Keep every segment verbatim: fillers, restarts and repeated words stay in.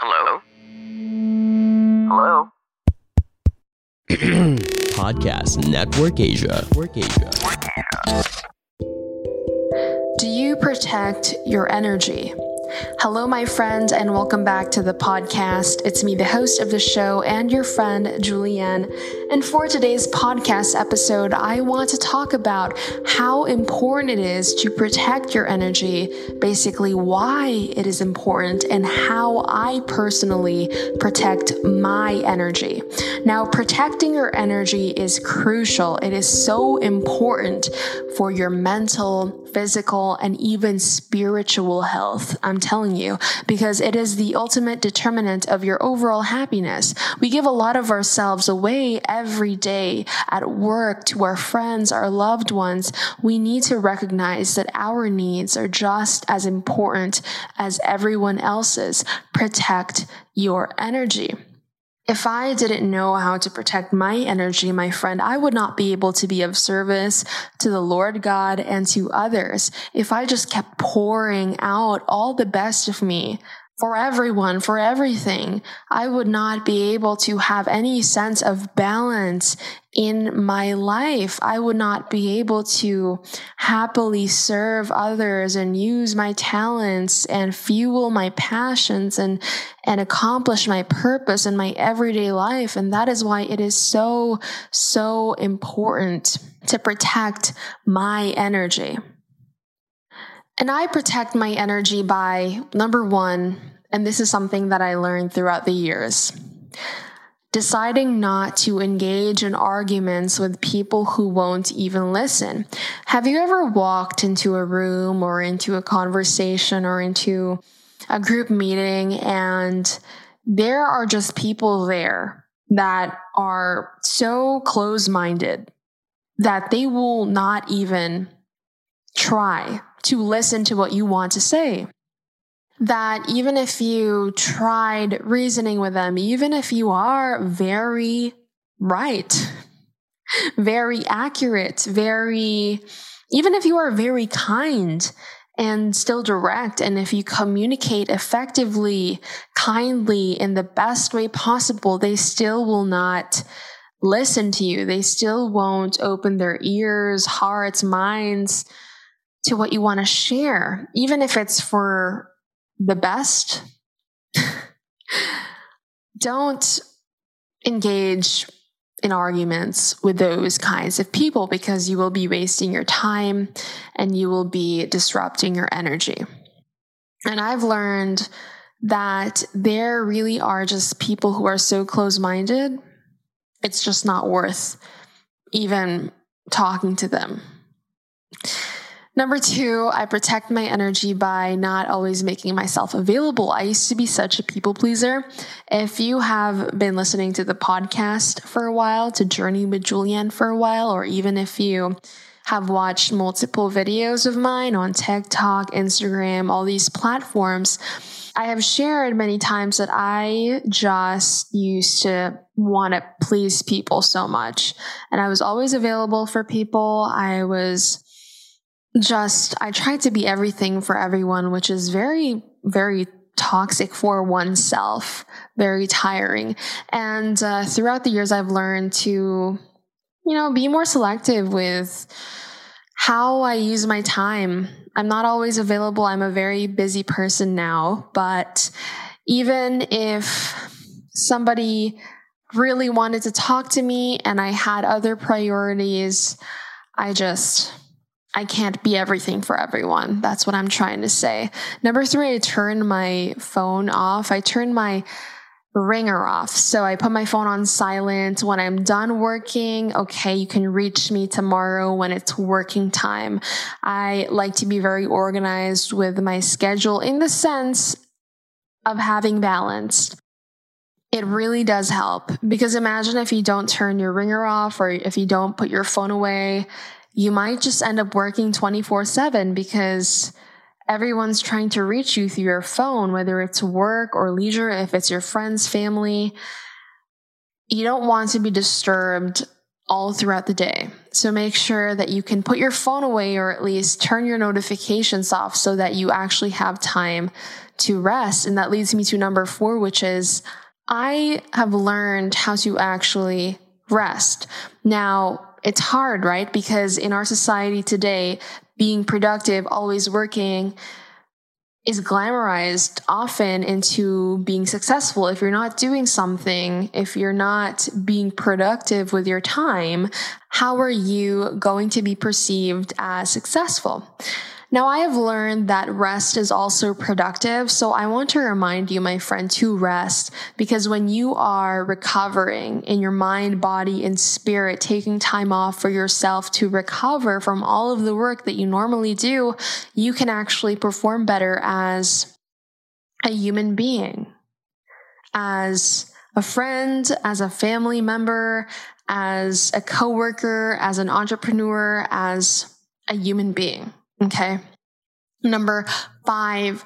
Hello? Hello? Podcast Network Asia. Network Asia. Do you protect your energy? Hello, my friend, and welcome back to the podcast. It's me, the host of the show, and your friend, Julianne. And for today's podcast episode, I want to talk about how important it is to protect your energy, basically why it is important, and how I personally protect my energy. Now, protecting your energy is crucial. It is so important for your mental, physical, and even spiritual health, I'm telling you, because it is the ultimate determinant of your overall happiness. We give a lot of ourselves away every day at work, to our friends, our loved ones. We need to recognize that our needs are just as important as everyone else's. Protect your energy. If I didn't know how to protect my energy, my friend, I would not be able to be of service to the Lord God and to others. If I just kept pouring out all the best of me for everyone, for everything, I would not be able to have any sense of balance in my life. I would not be able to happily serve others and use my talents and fuel my passions and, and accomplish my purpose in my everyday life. And that is why it is so, so important to protect my energy. And I protect my energy by, number one, and this is something that I learned throughout the years, deciding not to engage in arguments with people who won't even listen. Have you ever walked into a room or into a conversation or into a group meeting and there are just people there that are so close-minded that they will not even try to listen to what you want to say? That even if you tried reasoning with them, even if you are very right, very accurate, very, even if you are very kind and still direct, and if you communicate effectively, kindly, in the best way possible, they still will not listen to you. They still won't open their ears, hearts, minds to what you want to share, even if it's for the best. Don't engage in arguments with those kinds of people, because you will be wasting your time and you will be disrupting your energy. And I've learned that there really are just people who are so close-minded, it's just not worth even talking to them. Number two, I protect my energy by not always making myself available. I used to be such a people pleaser. If you have been listening to the podcast for a while, to Journey with Julianne for a while, or even if you have watched multiple videos of mine on TikTok, Instagram, all these platforms, I have shared many times that I just used to want to please people so much. And I was always available for people. I was... Just, I tried to be everything for everyone, which is very, very toxic for oneself, very tiring. And uh, throughout the years, I've learned to, you know, be more selective with how I use my time. I'm not always available. I'm a very busy person now, but even if somebody really wanted to talk to me and I had other priorities, I just... I can't be everything for everyone. That's what I'm trying to say. Number three, I turn my phone off. I turn my ringer off. So I put my phone on silent. When I'm done working, okay, you can reach me tomorrow when it's working time. I like to be very organized with my schedule in the sense of having balance. It really does help, because imagine if you don't turn your ringer off or if you don't put your phone away, you might just end up working twenty-four seven because everyone's trying to reach you through your phone, whether it's work or leisure, if it's your friends, family. You don't want to be disturbed all throughout the day. So make sure that you can put your phone away or at least turn your notifications off so that you actually have time to rest. And that leads me to number four, which is I have learned how to actually rest. Now, it's hard, right? Because in our society today, being productive, always working, is glamorized often into being successful. If you're not doing something, if you're not being productive with your time, how are you going to be perceived as successful? Now, I have learned that rest is also productive. So I want to remind you, my friend, to rest, because when you are recovering in your mind, body, and spirit, taking time off for yourself to recover from all of the work that you normally do, you can actually perform better as a human being, as a friend, as a family member, as a coworker, as an entrepreneur, as a human being. Okay. Number five,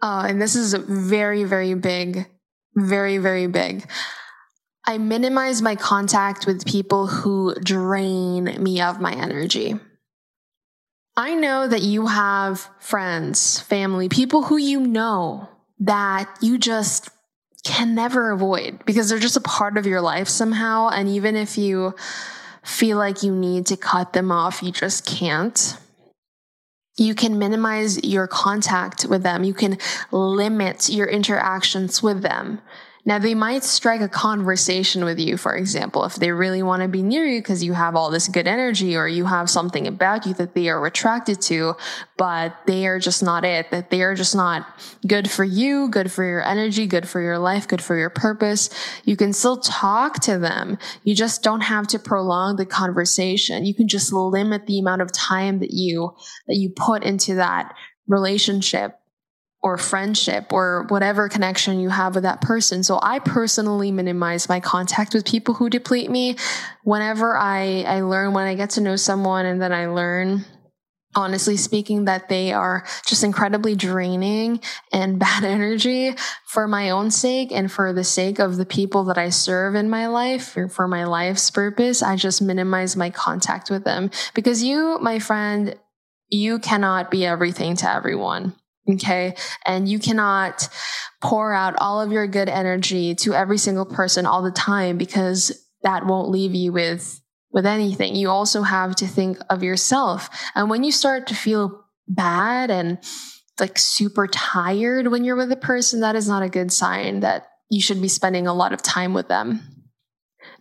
uh, and this is very, very big, very, very big. I minimize my contact with people who drain me of my energy. I know that you have friends, family, people who you know that you just can never avoid because they're just a part of your life somehow. And even if you feel like you need to cut them off, you just can't. You can minimize your contact with them. You can limit your interactions with them. Now, they might strike a conversation with you, for example, if they really want to be near you because you have all this good energy or you have something about you that they are attracted to, but they are just not it, that they are just not good for you, good for your energy, good for your life, good for your purpose. You can still talk to them. You just don't have to prolong the conversation. You can just limit the amount of time that you, that you put into that relationship or friendship or whatever connection you have with that person. So I personally minimize my contact with people who deplete me. Whenever I, I learn, when I get to know someone and then I learn, honestly speaking, that they are just incredibly draining and bad energy for my own sake and for the sake of the people that I serve in my life or for my life's purpose, I just minimize my contact with them. Because you, my friend, you cannot be everything to everyone. Okay. And you cannot pour out all of your good energy to every single person all the time, because that won't leave you with, with anything. You also have to think of yourself. And when you start to feel bad and like super tired when you're with a person, that is not a good sign that you should be spending a lot of time with them.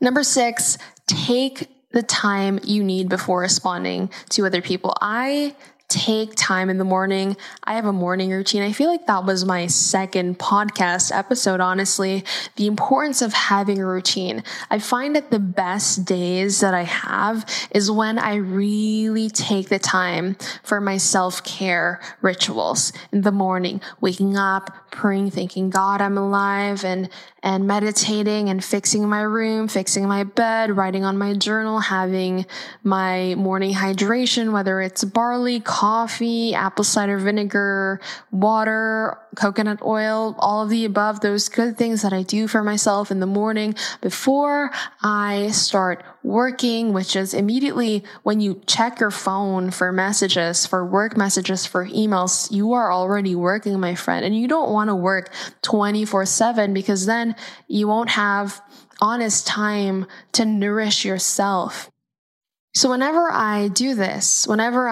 Number six, take the time you need before responding to other people. I take time in the morning. I have a morning routine. I feel like that was my second podcast episode, honestly. The importance of having a routine. I find that the best days that I have is when I really take the time for my self-care rituals in the morning, waking up, praying, thanking God I'm alive, and and meditating and fixing my room, fixing my bed, writing on my journal, having my morning hydration, whether it's barley, coffee, apple cider vinegar, water, coconut oil, all of the above, those good things that I do for myself in the morning before I start working, which is immediately when you check your phone for messages, for work messages, for emails, you are already working, my friend. And you don't want to work twenty-four seven because then you won't have honest time to nourish yourself. So whenever I do this, whenever I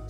f-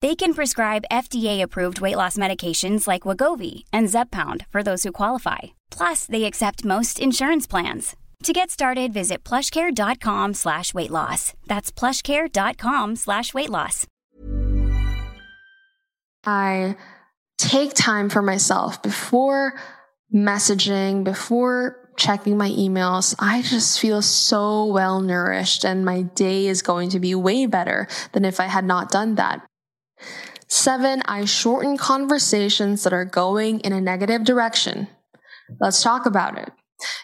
They can prescribe F D A-approved weight loss medications like Wagovi and Zepbound for those who qualify. Plus, they accept most insurance plans. To get started, visit plushcare.com slash weight loss. That's plushcare.com slash weight loss. I take time for myself before messaging, before checking my emails. I just feel so well nourished, and my day is going to be way better than if I had not done that. Seven, I shorten conversations that are going in a negative direction. Let's talk about it.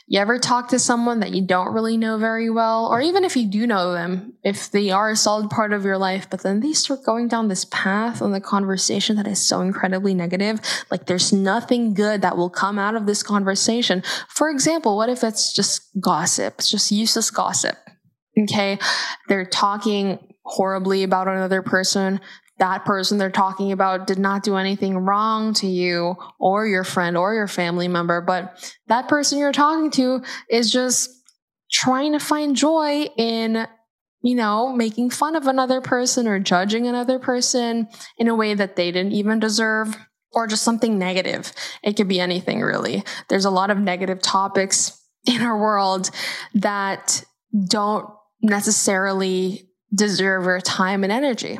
You ever talk to someone that you don't really know very well, or even if you do know them, if they are a solid part of your life, but then they start going down this path on the conversation that is so incredibly negative, like there's nothing good that will come out of this conversation. For example, what if it's just gossip? It's just useless gossip. Okay. They're talking horribly about another person. That person they're talking about did not do anything wrong to you or your friend or your family member, but that person you're talking to is just trying to find joy in, you know, making fun of another person or judging another person in a way that they didn't even deserve, or just something negative. It could be anything, really. There's a lot of negative topics in our world that don't necessarily deserve your time and energy.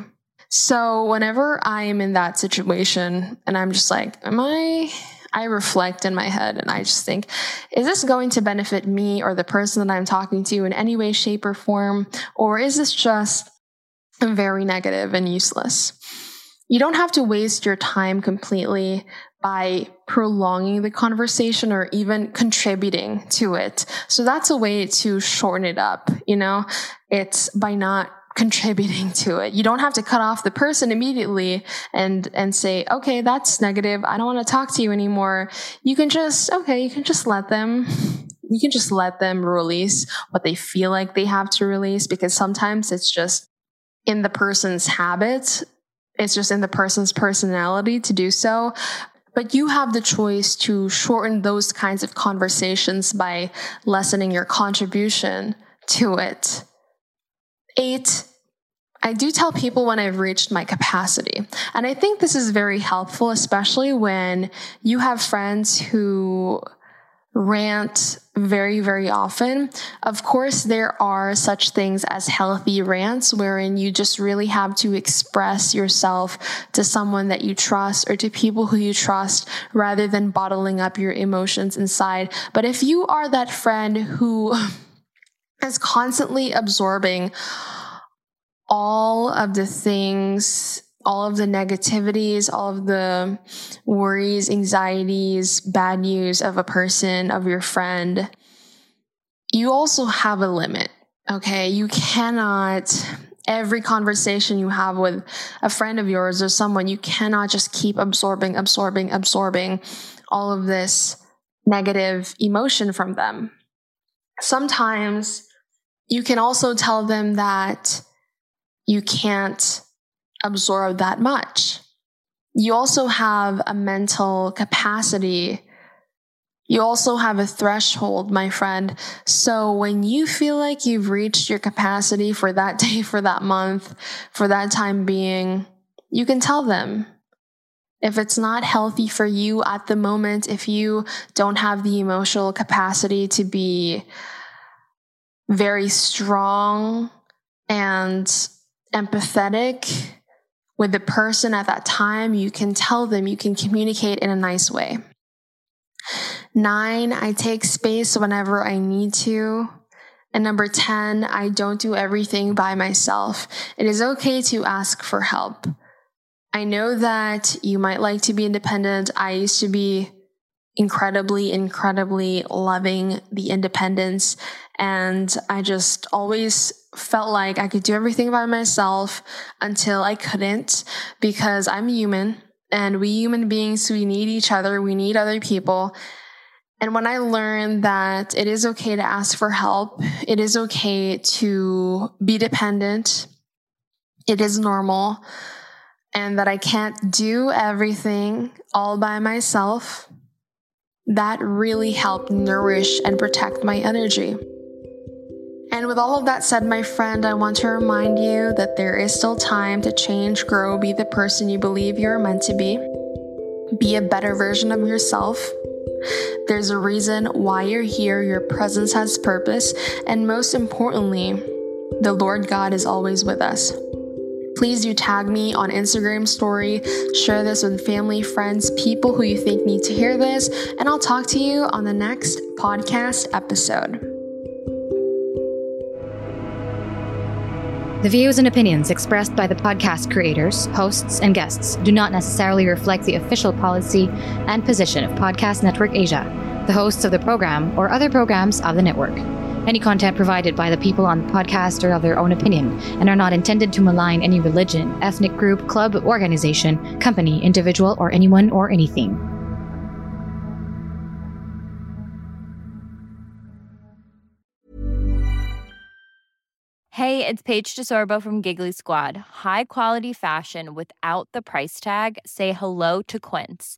So whenever I am in that situation and I'm just like, am I, I reflect in my head and I just think, is this going to benefit me or the person that I'm talking to in any way, shape, or form? Or is this just very negative and useless? You don't have to waste your time completely by prolonging the conversation or even contributing to it. So that's a way to shorten it up, you know? It's by not contributing to it. You don't have to cut off the person immediately and and say, okay, that's negative, I don't want to talk to you anymore. You can just, okay, you can just let them, you can just let them release what they feel like they have to release, because sometimes it's just in the person's habit, it's just in the person's personality to do so. But you have the choice to shorten those kinds of conversations by lessening your contribution to it. Eight, I do tell people when I've reached my capacity. And I think this is very helpful, especially when you have friends who rant very, very often. Of course, there are such things as healthy rants, wherein you just really have to express yourself to someone that you trust or to people who you trust, rather than bottling up your emotions inside. But if you are that friend who is constantly absorbing all of the things, all of the negativities, all of the worries, anxieties, bad news of a person, of your friend, you also have a limit, okay? You cannot, every conversation you have with a friend of yours or someone, you cannot just keep absorbing, absorbing, absorbing all of this negative emotion from them. Sometimes you can also tell them that you can't absorb that much. You also have a mental capacity. You also have a threshold, my friend. So when you feel like you've reached your capacity for that day, for that month, for that time being, you can tell them. If it's not healthy for you at the moment, if you don't have the emotional capacity to be very strong and empathetic with the person at that time, you can tell them, you can communicate in a nice way. Nine, I take space whenever I need to. And number ten, I don't do everything by myself. It is okay to ask for help. I know that you might like to be independent. I used to be incredibly, incredibly loving the independence. And I just always felt like I could do everything by myself until I couldn't, because I'm human and we human beings, we need each other. We need other people. And when I learned that it is okay to ask for help, it is okay to be dependent, it is normal, and that I can't do everything all by myself, that really helped nourish and protect my energy. And with all of that said, my friend, I want to remind you that there is still time to change, grow, be the person you believe you're meant to be. Be a better version of yourself. There's a reason why you're here. Your presence has purpose. And most importantly, the Lord God is always with us. Please do tag me on Instagram story. Share this with family, friends, people who you think need to hear this. And I'll talk to you on the next podcast episode. The views and opinions expressed by the podcast creators, hosts, and guests do not necessarily reflect the official policy and position of Podcast Network Asia, the hosts of the program, or other programs of the network. Any content provided by the people on the podcast are of their own opinion and are not intended to malign any religion, ethnic group, club, organization, company, individual, or anyone or anything. Hey, it's Paige DeSorbo from Giggly Squad. High quality fashion without the price tag. Say hello to Quince.